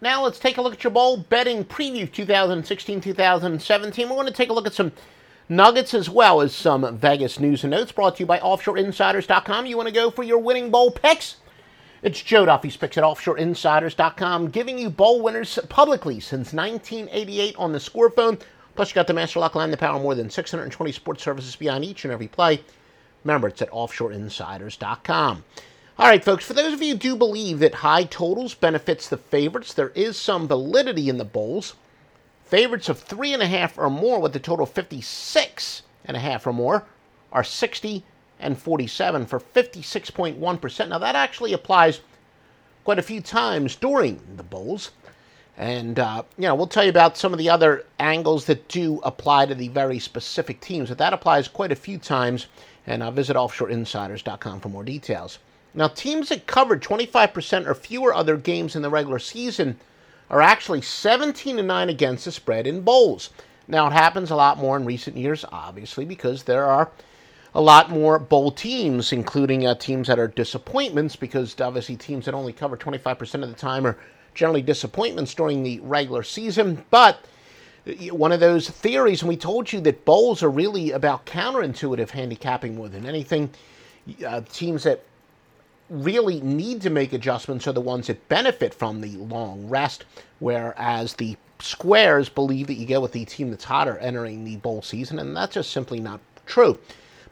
Now let's take a look at your bowl betting preview 2016-2017. We want to take a look at some nuggets as well as some Vegas news and notes brought to you by OffshoreInsiders.com. You want to go for your winning bowl picks? It's Joe Duffy's picks at OffshoreInsiders.com, giving you bowl winners publicly since 1988 on the score phone. Plus, you got the Master Lock Line, the power of more than 620 sports services beyond each and every play. Remember, it's at OffshoreInsiders.com. All right, folks, for those of you who do believe that high totals benefits the favorites, there is some validity in the bowls. Favorites of 3.5 or more with a total of 56.5 or more are 60 and 47 for 56.1%. Now, that actually applies quite a few times during the bowls. And, we'll tell you about some of the other angles that do apply to the very specific teams. But that applies quite a few times. And visit OffshoreInsiders.com for more details. Now, teams that covered 25% or fewer other games in the regular season are actually 17-9 against the spread in bowls. Now, it happens a lot more in recent years, obviously, because there are a lot more bowl teams, including teams that are disappointments, because obviously teams that only cover 25% of the time are generally disappointments during the regular season. But one of those theories, and we told you that bowls are really about counterintuitive handicapping more than anything. Teams that really need to make adjustments are the ones that benefit from the long rest, whereas the squares believe that you go with the team that's hotter entering the bowl season, and that's just simply not true.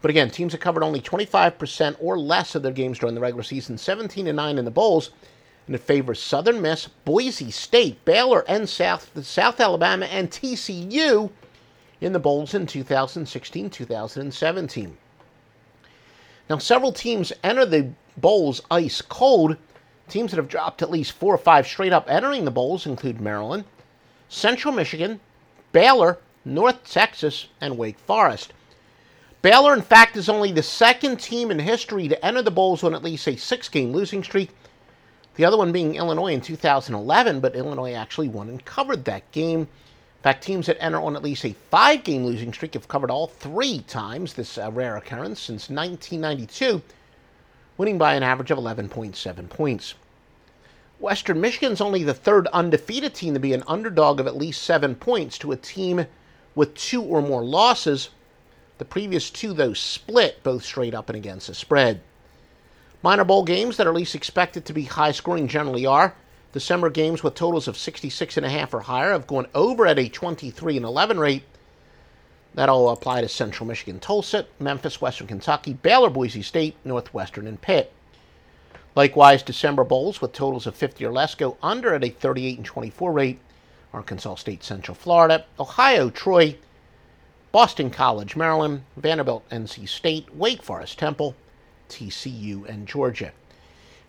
But again, teams that covered only 25% or less of their games during the regular season, 17-9 in the bowls, and it favors Southern Miss, Boise State, Baylor, and South Alabama, and TCU in the bowls in 2016-2017. Now, several teams enter the bowls ice cold. Teams that have dropped at least 4 or 5 straight up entering the bowls include Maryland, Central Michigan, Baylor, North Texas, and Wake Forest. Baylor, in fact, is only the second team in history to enter the bowls on at least a 6-game losing streak, the other one being Illinois in 2011, but Illinois actually won and covered that game. In fact, teams that enter on at least a 5-game losing streak have covered all 3 times this rare occurrence since 1992, winning by an average of 11.7 points. Western Michigan's only the third undefeated team to be an underdog of at least 7 points to a team with 2 or more losses. The previous 2, though, split, both straight up and against the spread. Minor bowl games that are least expected to be high-scoring generally are. December games with totals of 66.5 or higher have gone over at a 23-11 rate. That'll apply to Central Michigan, Tulsa, Memphis, Western Kentucky, Baylor, Boise State, Northwestern, and Pitt. Likewise, December bowls with totals of 50 or less go under at a 38-24 rate. Arkansas State, Central Florida, Ohio, Troy, Boston College, Maryland, Vanderbilt, NC State, Wake Forest, Temple, TCU, and Georgia.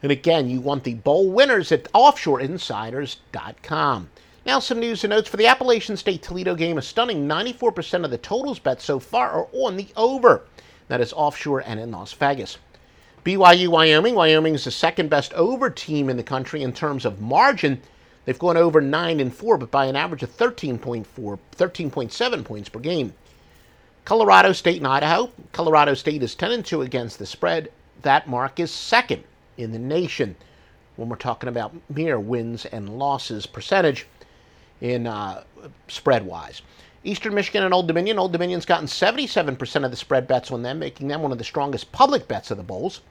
And again, you want the bowl winners at OffshoreInsiders.com. Now some news and notes for the Appalachian State-Toledo game. A stunning 94% of the totals bet so far are on the over. That is offshore and in Las Vegas. BYU-Wyoming. Wyoming is the second-best over team in the country in terms of margin. They've gone over 9-4, but by an average of 13.7 points per game. Colorado State and Idaho. Colorado State is 10-2 against the spread. That mark is second in the nation when we're talking about mere wins and losses percentage in spread-wise. Eastern Michigan and Old Dominion. Old Dominion's gotten 77% of the spread bets on them, making them one of the strongest public bets of the bowls.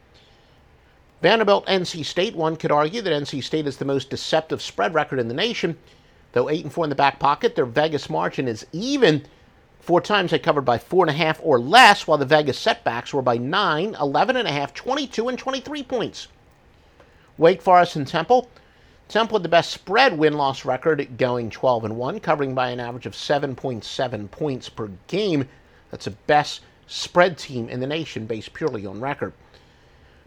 Vanderbilt, NC State. One could argue that NC State is the most deceptive spread record in the nation. Though 8-4 in the back pocket, their Vegas margin is even. 4 times they covered by 4.5 or less, while the Vegas setbacks were by 9, 11.5, 22, and 23 points. Wake Forest and Temple. Temple had the best spread win-loss record, going 12-1, covering by an average of 7.7 points per game. That's the best spread team in the nation based purely on record.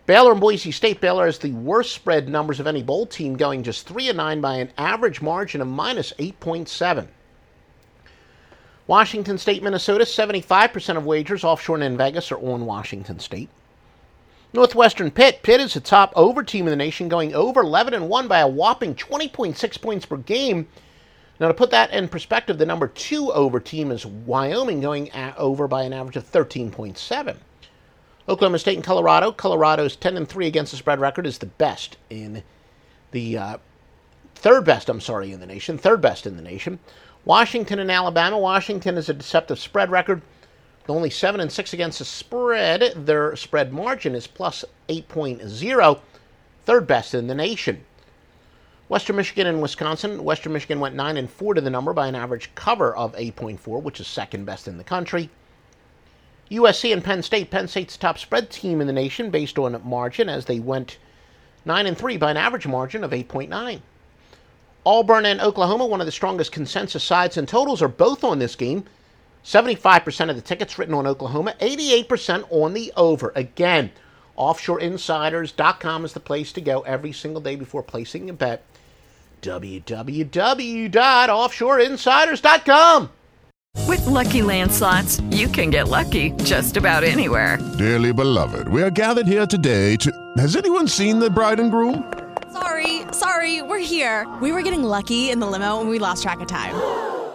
Baylor and Boise State. Baylor has the worst spread numbers of any bowl team, going just 3-9 by an average margin of minus 8.7. Washington State, Minnesota, 75% of wagers offshore and in Vegas are on Washington State. Northwestern Pitt. Pitt is the top over team in the nation, going over 11-1 by a whopping 20.6 points per game. Now, to put that in perspective, the number 2 over team is Wyoming, going over by an average of 13.7. Oklahoma State and Colorado. Colorado's 10-3 against the spread record is the best in the third best in the nation. Washington and Alabama. Washington is a deceptive spread record. Only 7-6 against the spread. Their spread margin is plus 8.0, third best in the nation. Western Michigan and Wisconsin. Western Michigan went 9-4 to the number by an average cover of 8.4, which is second best in the country. USC and Penn State. Penn State's top spread team in the nation based on margin, as they went 9-3 by an average margin of 8.9. Auburn and Oklahoma, one of the strongest consensus sides and totals, are both on this game. 75% of the tickets written on Oklahoma, 88% on the over. Again, OffshoreInsiders.com is the place to go every single day before placing a bet. www.offshoreinsiders.com. With Lucky Land Slots, you can get lucky just about anywhere. Dearly beloved, we are gathered here today to... Has anyone seen the bride and groom? Sorry, we're here. We were getting lucky in the limo and we lost track of time.